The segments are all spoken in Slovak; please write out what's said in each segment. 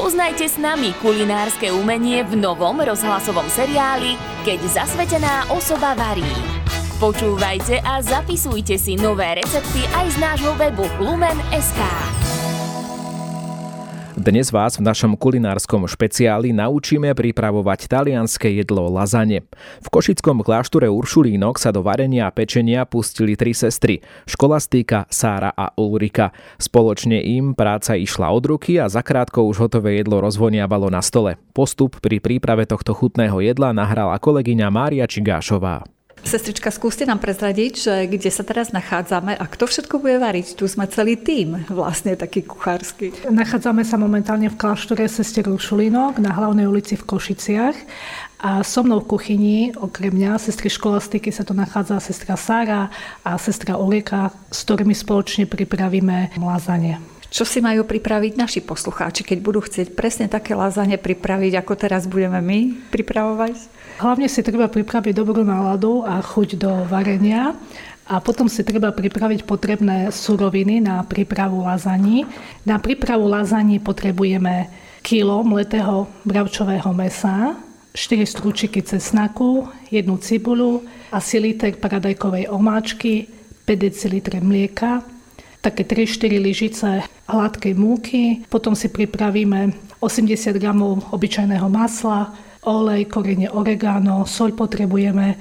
Poznajte s nami kulinárske umenie v novom rozhlasovom seriáli Keď zasvetená osoba varí. Počúvajte a zapisujte si nové recepty aj z nášho webu Lumen.sk. Dnes vás v našom kulinárskom špeciáli naučíme pripravovať talianske jedlo lazane. V košickom kláštore Uršulínok sa do varenia a pečenia pustili tri sestry – Školastika, Sára a Ulrika. Spoločne im práca išla od ruky a zakrátko už hotové jedlo rozvoniavalo na stole. Postup pri príprave tohto chutného jedla nahrala kolegyňa Mária Čigášová. Sestrička, skúste nám prezradiť, že kde sa teraz nachádzame a kto všetko bude variť. Tu sme celý tím, vlastne taký kuchársky. Nachádzame sa momentálne v kláštore sestier Uršulínok na hlavnej ulici v Košiciach. A so mnou v kuchyni, okrem mňa, sestry Školastiky, sa tu nachádza sestra Sára a sestra Ulrika, s ktorými spoločne pripravíme lazanie. Čo si majú pripraviť naši poslucháči, keď budú chcieť presne také lazanie pripraviť, ako teraz budeme my pripravovať? Hlavne si treba pripraviť dobrú náladu a chuť do varenia a potom si treba pripraviť potrebné suroviny na prípravu lazaní. Na prípravu lazaní potrebujeme kilo mletého bravčového mäsa, 4 strúčiky cesnaku, 1 cibuľu, asi liter paradajkovej omáčky, 5 decilitre mlieka, také 3-4 lyžice hladkej múky, potom si pripravíme 80 g obyčajného masla, olej, korene oregano, soľ potrebujeme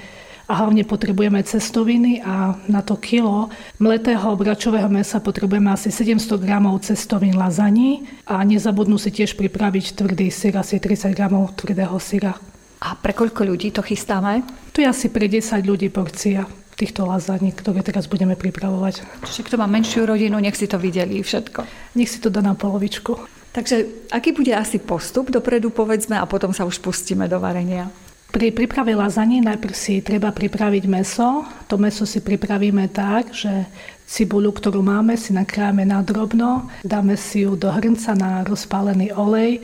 a hlavne potrebujeme cestoviny a na to kilo mletého bračového mäsa potrebujeme asi 700 g cestovín lazaní a nezabudnú si tiež pripraviť tvrdý syr, asi 30 g tvrdého syra. A pre koľko ľudí to chystáme? Tu je asi pre 10 ľudí porcia týchto lazaní, ktoré teraz budeme pripravovať. Čiže kto má menšiu rodinu, nech si to videli všetko. Nech si to dá na polovičku. Takže aký bude asi postup dopredu, povedzme, a potom sa už pustíme do varenia? Pri príprave lazaní najprv si treba pripraviť mäso. To mäso si pripravíme tak, že cibuľu, ktorú máme, si nakrájame na drobno, dáme si ju do hrnca na rozpálený olej,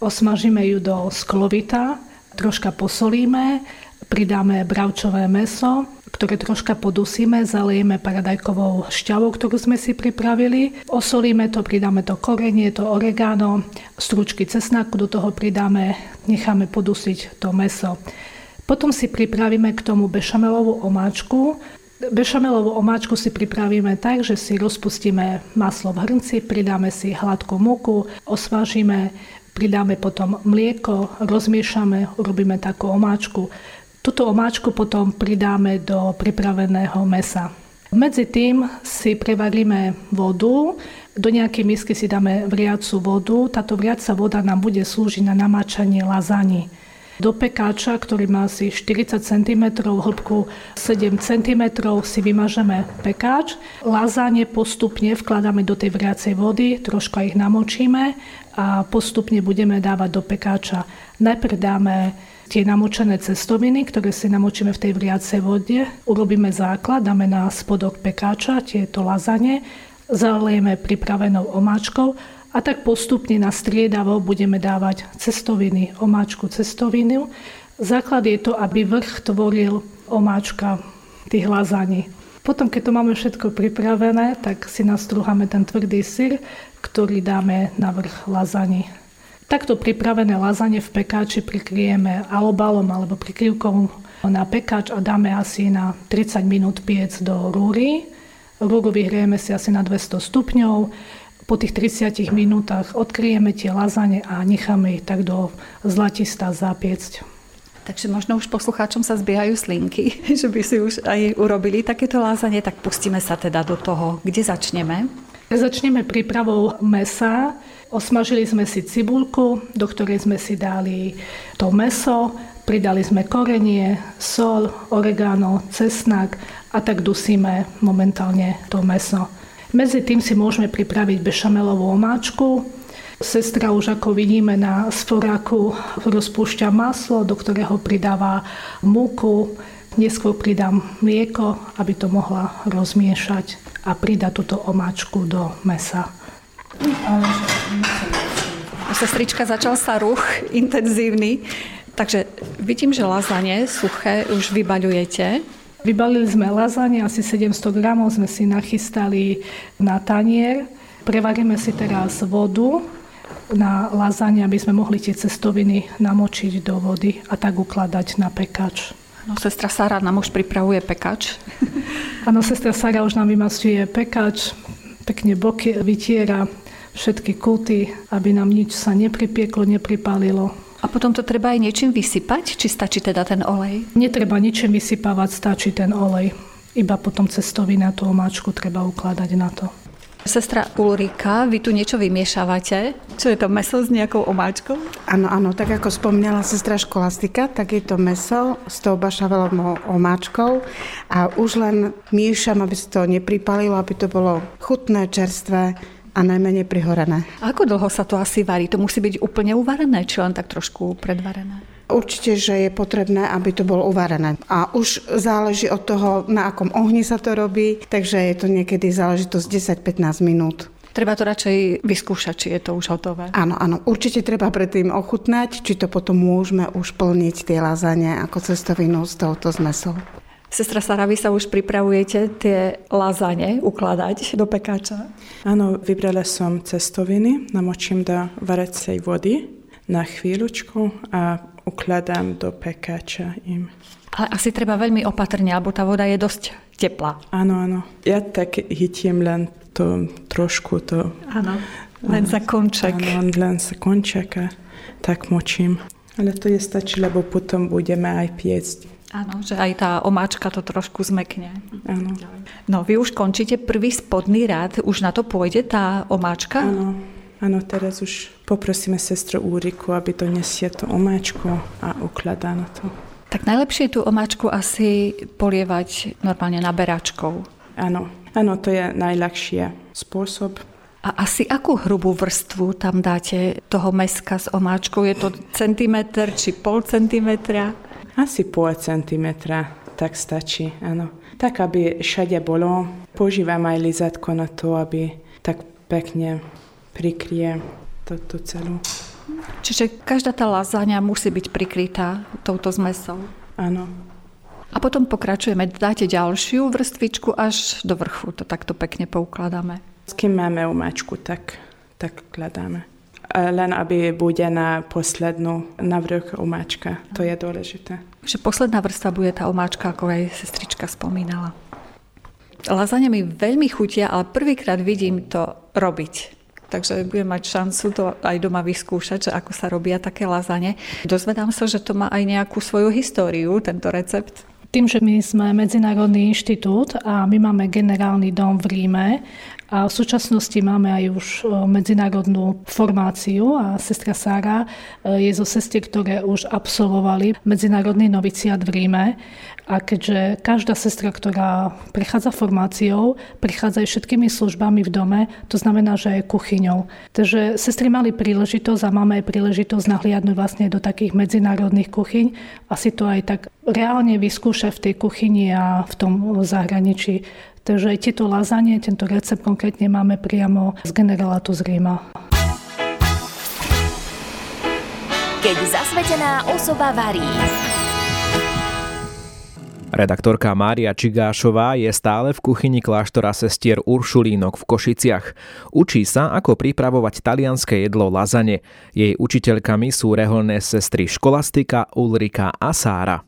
osmažíme ju do sklovita, troška posolíme, pridáme bravčové mäso, ktoré troška podusíme, zalejeme paradajkovou šťavou, ktorú sme si pripravili. Osolíme to, pridáme to korenie, to oregano, strúčky cesnaku, do toho pridáme, necháme podusiť to mäso. Potom si pripravíme k tomu bešamelovú omáčku. Bešamelovú omáčku si pripravíme tak, že si rozpustíme maslo v hrnci, pridáme si hladkú múku, osmažíme, pridáme potom mlieko, rozmiešame, urobíme takú omáčku. Túto omáčku potom pridáme do pripraveného mäsa. Medzi tým si prevaríme vodu, do nejakej misky si dáme vriacu vodu, táto vriaca voda nám bude slúžiť na namáčanie lazaní. Do pekáča, ktorý má asi 40 cm, hĺbku 7 cm, si vymažeme pekáč. Lazanie postupne vkladáme do tej vriacej vody, troška ich namočíme a postupne budeme dávať do pekáča. Najprv dáme tie namočené cestoviny, ktoré si namočíme v tej vriacej vode, urobíme základ, dáme na spodok pekáča tieto lazanie, zalejeme pripravenou omáčkou a tak postupne na striedavo budeme dávať cestoviny, omáčku, cestovinu. Základ je to, aby vrch tvoril omáčka tých lazaní. Potom, keď to máme všetko pripravené, tak si nastrúhame ten tvrdý syr, ktorý dáme na vrch lazaní. Takto pripravené lazanie v pekáči prikryjeme alobalom alebo prikryvkou na pekáč a dáme asi na 30 minút piec do rúry. Rúru vyhrejeme si asi na 200 stupňov. Po tých 30 minútach odkryjeme tie lazanie a necháme ich tak do zlatista zapiecť. Takže možno už poslucháčom sa zbiehajú slinky, že by si už aj urobili takéto lazanie, tak pustíme sa teda do toho. Kde začneme? Začneme prípravou mäsa. Osmažili sme si cibuľku, do ktorej sme si dali to mäso, pridali sme korenie, soľ, oregano, cesnak a tak dusíme momentálne to mäso. Medzi tým si môžeme pripraviť bešamelovú omáčku. Sestra už, ako vidíme, na sforáku rozpúšťa maslo, do ktorého pridáva múku. Neskôr pridám mlieko, aby to mohla rozmiešať a pridá túto omáčku do mäsa. Sestrička, začal sa ruch intenzívny, takže vidím, že lazanie suché už vybaľujete. Vybalili sme lazanie, asi 700 g sme si nachystali na tanier. Prevaríme si teraz vodu. na lasagne, aby sme mohli tie cestoviny namočiť do vody a tak ukladať na pekač. No, sestra Sára nám už pripravuje pekač. Áno, sestra Sára už nám vymastuje pekač, pekne boky vytiera všetky kúty, aby nám nič sa nepripieklo, nepripálilo. A potom to treba aj niečím vysypať? Či stačí teda ten olej? Netreba ničím vysypávať, stačí ten olej. Iba potom cestovina, tú omáčku treba ukladať na to. Sestra Ulrika, vy tu niečo vymiešavate? Čo je to, mäso s nejakou omáčkou? Áno, áno, tak ako spomínala sestra Školastika, tak je to mäso s tou bašavelovou omáčkou a už len miešam, aby sa to nepripalilo, aby to bolo chutné, čerstvé a najmenej prihorené. A ako dlho sa to asi varí? To musí byť úplne uvarené, či len tak trošku predvarené? Určite, že je potrebné, aby to bolo uvarené. A už záleží od toho, na akom ohni sa to robí, takže je to niekedy záležitosť 10-15 minút. Treba to radšej vyskúšať, či je to už hotové. Áno, áno. Určite treba predtým ochutnať, či to potom môžeme už plniť tie lasagne ako cestovinu s touto zmesou. Sestra Sára, vy sa už pripravujete tie lasagne ukladať do pekáča? Áno, vybrala som cestoviny, namočím do varecej vody na chvíľučku a ukladám do pekáča im. Ale asi treba veľmi opatrne, lebo tá voda je dosť teplá. Áno, áno. Ja tak chytím len to trošku. To, áno, len za konček. Áno, len za konček, tak močím. Ale to je stačí, lebo potom budeme aj piecť. Áno, že aj tá omáčka to trošku zmekne. Áno. No, vy už končíte prvý spodný rád, už na to pôjde tá omáčka? Áno, áno, teraz už poprosíme sestru Ulriku, aby donesie tú omáčku a ukladá na to. Tak najlepšie je tú omáčku asi polievať normálne naberačkou. Áno, áno, to je najľahšie spôsob. A asi akú hrubú vrstvu tam dáte toho mäska s omáčkou? Je to centimetr či pol centimetra? Asi pol centimetra, tak stačí, áno. Tak, aby všade bolo. Používam aj lizátko na to, aby tak pekne prikrie toto celú. Čiže každá tá lasaňa musí byť prikrytá touto zmesou? Áno. A potom pokračujeme, dáte ďalšiu vrstvičku až do vrchu, to takto pekne poukladáme. S kým máme umáčku, tak kladáme. Len aby bude na poslednú navrch omáčka. To je dôležité. Že posledná vrstva bude tá omáčka, ako aj sestrička spomínala. Lasagne mi veľmi chutia, ale prvýkrát vidím to robiť. Takže budem mať šancu to aj doma vyskúšať, že ako sa robia také lasagne. Dozvedám sa, že to má aj nejakú svoju históriu, tento recept. Tým, že my sme medzinárodný inštitút a my máme generálny dom v Ríme a v súčasnosti máme aj už medzinárodnú formáciu a sestra Sára je zo sestier, ktoré už absolvovali medzinárodný noviciát v Ríme a keďže každá sestra, ktorá prechádza formáciou, prechádza aj všetkými službami v dome, to znamená, že je kuchyňou. Takže sestry mali príležitosť a máme aj príležitosť nahliadnúť vlastne do takých medzinárodných kuchyň a si to aj tak reálne vyskúšať v tej kuchyni a v tom zahraničí. Takže aj tieto lasagne, tento recept konkrétne máme priamo z Generalatu z Ríma. Keď zasvetená osoba varí. Redaktorka Mária Čigášová je stále v kuchyni kláštora sestier Uršulínok v Košiciach. Učí sa, ako pripravovať talianske jedlo lasagne. Jej učiteľkami sú reholné sestry Školastika, Ulrika a Sára.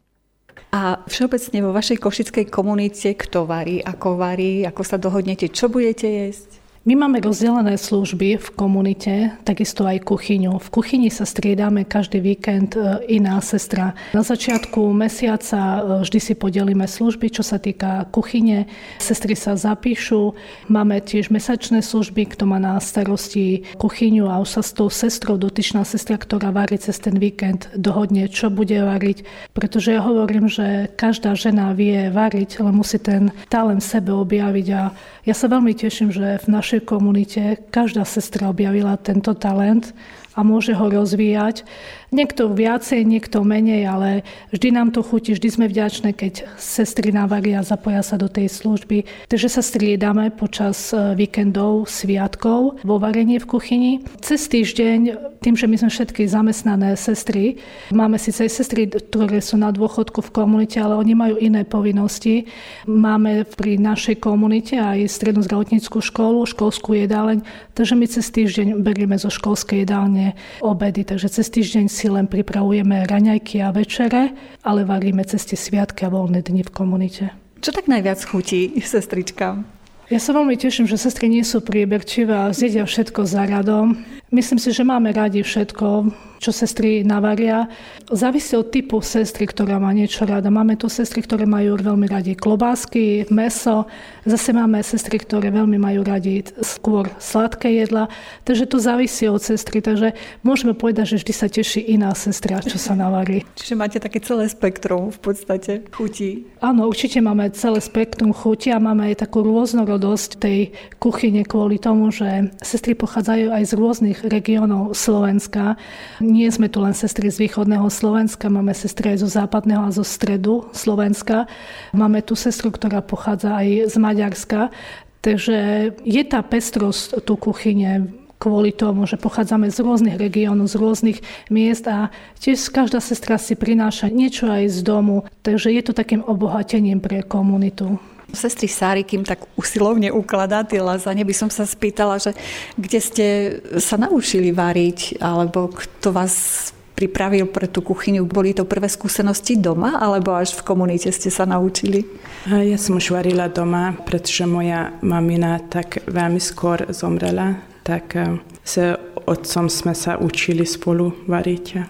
A všeobecne vo vašej košickej komunite kto varí, ako sa dohodnete, čo budete jesť? My máme rozdelené služby v komunite, takisto aj kuchyňu. V kuchyni sa striedame každý víkend iná sestra. Na začiatku mesiaca vždy si podelíme služby, čo sa týka kuchyne. Sestry sa zapíšu. Máme tiež mesačné služby, kto má na starosti kuchyňu a už sa s tou sestrou, dotyčná sestra, ktorá varí cez ten víkend, dohodne, čo bude variť. Pretože ja hovorím, že každá žena vie variť, ale musí ten talent sebe objaviť. A ja sa veľmi teším, že v našej komunite každá sestra objavila tento talent a môže ho rozvíjať. Niekto viacej, niekto menej, ale vždy nám to chutí, vždy sme vďačné, keď sestry navaria a zapoja sa do tej služby. Takže sa striedame počas víkendov, sviatkov vo varení v kuchyni. Cez týždeň, tým, že my sme všetky zamestnané sestry, máme síce sestry, ktoré sú na dôchodku v komunite, ale oni majú iné povinnosti. Máme pri našej komunite aj strednú zdravotnícku školu, školskú jedáleň, takže my cez týždeň berieme zo školskej jedálne obedy, takže cez týždeň si len pripravujeme raňajky a večere, ale varíme cez tie sviatky a voľné dni v komunite. Čo tak najviac chutí sestričkám? Ja sa veľmi teším, že sestry nie sú prieberčivé a zjedia všetko za radom. Myslím si, že máme radi všetko, čo sestry navaria. Závisí od typu sestry, ktorá má niečo rada. Máme tu sestry, ktoré majú veľmi radi klobásky, mäso. Zase máme sestry, ktoré veľmi majú radi skôr sladké jedla. Takže to závisí od sestry. Takže môžeme povedať, že vždy sa teší iná sestra, čo sa navarí. Čiže máte také celé spektrum v podstate chutí. Áno, určite máme celé spektrum chutí a máme aj takú rôznorodnú dosť tej kuchyne kvôli tomu, že sestry pochádzajú aj z rôznych regiónov Slovenska. Nie sme tu len sestry z východného Slovenska, máme sestry aj zo západného a zo stredu Slovenska. Máme tu sestru, ktorá pochádza aj z Maďarska. Takže je tá pestrosť tu kuchyne kvôli tomu, že pochádzame z rôznych regiónov, z rôznych miest a tiež každá sestra si prináša niečo aj z domu. Takže je to takým obohatením pre komunitu. Sestry Sáry, kým tak usilovne ukladá tie lazane, by som sa spýtala, že kde ste sa naučili variť, alebo kto vás pripravil pre tú kuchyňu? Boli to prvé skúsenosti doma, alebo až v komunite ste sa naučili? Ja som už varila doma, pretože moja mamina tak veľmi skôr zomrela, tak s otcom sme sa učili spolu variť.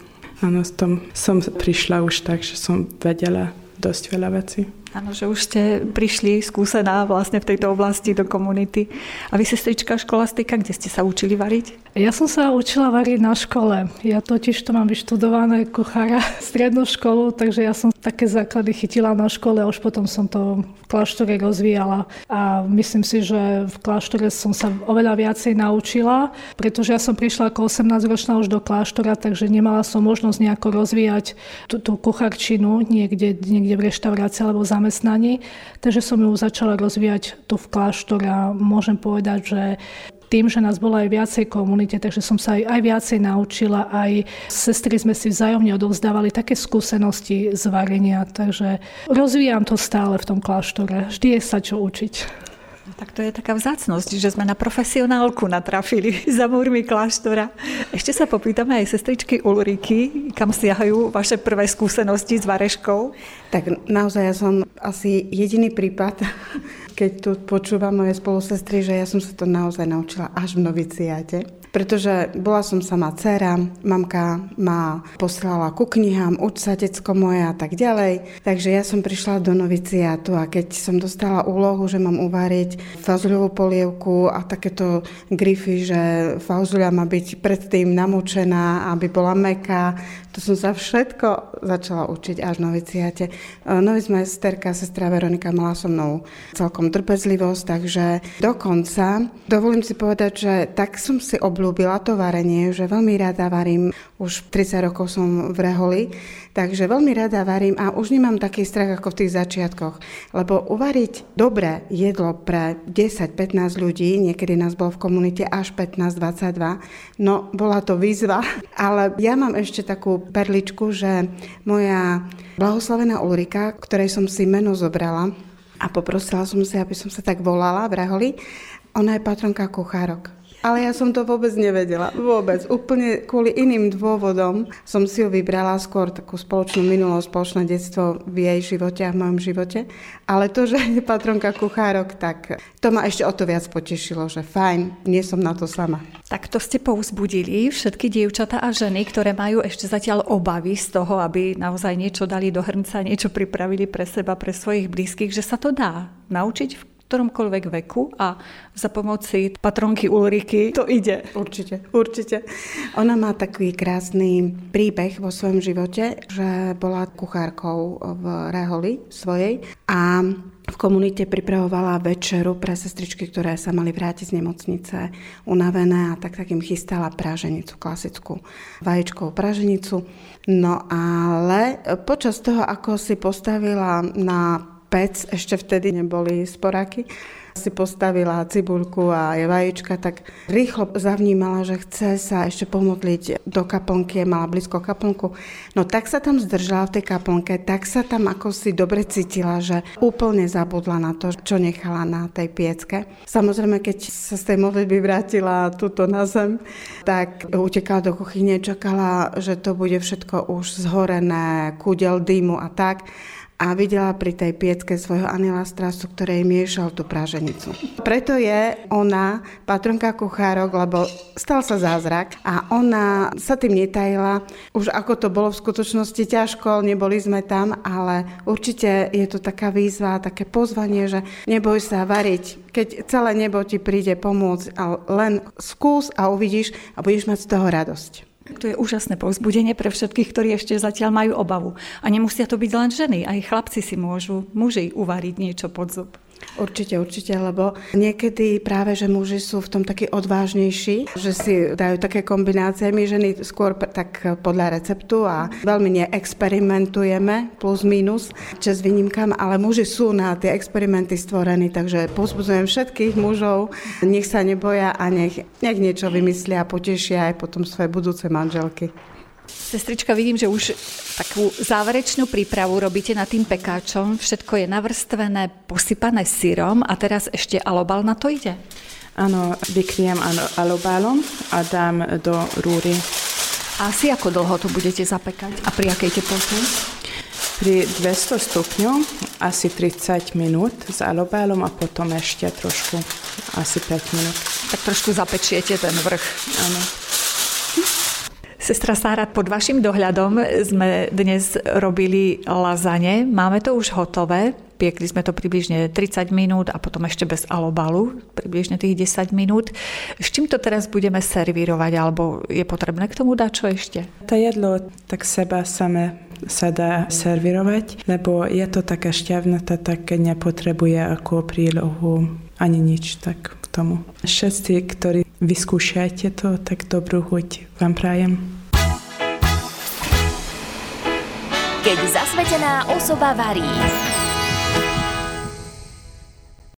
Áno, s tom som prišla už tak, že som vedela dosť veľa vecí. Áno, že už ste prišli skúsená vlastne v tejto oblasti do komunity. A vy, sestrička Školastika, kde ste sa učili variť? Ja som sa učila variť na škole. Ja totiž to mám vyštudované kuchára strednú školu, takže ja som také základy chytila na škole a už potom som to v kláštore rozvíjala. A myslím si, že v kláštore som sa oveľa viacej naučila, pretože ja som prišla ako 18-ročná už do kláštora, takže nemala som možnosť nejako rozvíjať tú kuchárčinu niekde v reštaurácii alebo zamestnaní, takže som ju začala rozvíjať tu v kláštore a môžem povedať, že tým, že nás bola aj viacej komunite, takže som sa aj viacej naučila, aj sestry sme si vzájomne odovzdávali také skúsenosti z varenia, takže rozvíjam to stále v tom kláštore, vždy je sa čo učiť. No, tak to je taká vzácnosť, že sme na profesionálku natrafili za múrmi kláštora. Ešte sa popýtame aj sestričky Ulriky, kam siahajú vaše prvé skúsenosti s vareškou. Tak naozaj ja som asi jediný prípad, keď tu počúvam moje spolusestry, že ja som sa to naozaj naučila až v noviciáte. Pretože bola som sama dcera, mamka ma poslala ku knihám, uč sa decko moje a tak ďalej. Takže ja som prišla do noviciátu a keď som dostala úlohu, že mám uvariť fauzuľovú polievku a takéto grify, že fauzuľa má byť predtým namočená, aby bola mäkká, to som sa všetko začala učiť až v noviciáte. Novicmasterka, sestra Veronika, mala so mnou celkom trpezlivosť, takže dokonca dovolím si povedať, že tak som si obľúbila to varenie, že veľmi rada varím, už 30 rokov som v reholi, takže veľmi rada varím a už nemám taký strach ako v tých začiatkoch, lebo uvariť dobré jedlo pre 10-15 ľudí, niekedy nás bolo v komunite až 15-22, no bola to výzva, ale ja mám ešte takú perličku, že moja blahoslavená Ulrika, ktorej som si meno zobrala a poprosila som si, aby som sa tak volala v reholi, ona je patronka kuchárok. Ale ja som to vôbec nevedela. Vôbec. Úplne kvôli iným dôvodom som si ju vybrala, skôr takú spoločnú minulosť, spoločné detstvo v jej živote a v mojom živote. Ale to, že je patronka kuchárok, tak to ma ešte o to viac potešilo, že fajn, nie som na to sama. Tak to ste povzbudili všetky dievčatá a ženy, ktoré majú ešte zatiaľ obavy z toho, aby naozaj niečo dali do hrnca, niečo pripravili pre seba, pre svojich blízkych, že sa to dá naučiť v ktoromkoľvek veku a za pomoci patronky Ulriky to ide. Určite. Ona má taký krásny príbeh vo svojom živote, že bola kuchárkou v reholi svojej a v komunite pripravovala večeru pre sestričky, ktoré sa mali vrátiť z nemocnice unavené a tak im chystala praženicu, klasickú vajíčkovú praženicu. No ale počas toho, ako si postavila na pec, ešte vtedy neboli sporáky, si postavila cibuľku a je vajíčka, tak rýchlo zavnímala, že chce sa ešte pomodliť do kaplnky, mala blízko kaplnku. No tak sa tam zdržala v tej kaplnke, tak sa tam ako si dobre cítila, že úplne zabudla na to, čo nechala na tej piecke. Samozrejme, keď sa z tej modlitby vrátila tuto na zem, tak utekala do kuchyne, čakala, že to bude všetko už zhorené, kúdel dýmu a tak. A videla pri tej piecke svojho anjela strážcu, ktorej miešal tú praženicu. Preto je ona patronka kuchárok, lebo stal sa zázrak a ona sa tým netajila. Už ako to bolo v skutočnosti ťažko, neboli sme tam, ale určite je to taká výzva, také pozvanie, že neboj sa variť. Keď celé nebo ti príde pomôcť, len skús a uvidíš a budeš mať z toho radosť. To je úžasné povzbudenie pre všetkých, ktorí ešte zatiaľ majú obavu. A nemusia to byť len ženy, aj chlapci si môžu, muži, uvariť niečo pod zub. Určite, lebo niekedy práve, že muži sú v tom takí odvážnejší, že si dajú také kombinácie. My ženy skôr tak podľa receptu a veľmi neexperimentujeme, plus minus, čas výnimkám, ale muži sú na tie experimenty stvorení, takže povzbudzujem všetkých mužov, nech sa neboja a nech niečo vymyslia a potešia aj potom svoje budúce manželky. Sestrička, vidím, že už takú záverečnú prípravu robíte nad tým pekáčom. Všetko je navrstvené, posypané syrom a teraz ešte alobal na to ide? Áno, vykriem alobalom a dám do rúry. A asi ako dlho to budete zapekať a pri akej teplote? Pri 200 stupňov asi 30 minút s alobalom a potom ešte trošku, asi 5 minút. Tak trošku zapečiete ten vrch. Áno. Sestra Sára, pod vašim dohľadom sme dnes robili lazane. Máme to už hotové. Piekli sme to približne 30 minút a potom ešte bez alobalu, približne tých 10 minút. S čím to teraz budeme servírovať? Alebo je potrebné k tomu dať čo ešte? To jedlo tak seba samé sa dá servírovať, lebo je to taká šťavnata, tak nepotrebuje ako prílohu ani nič tak k tomu. Všetci, ktorí vyskúšajte to, tak dobrú chuť vám prajem. Keď zasvetená osoba varí.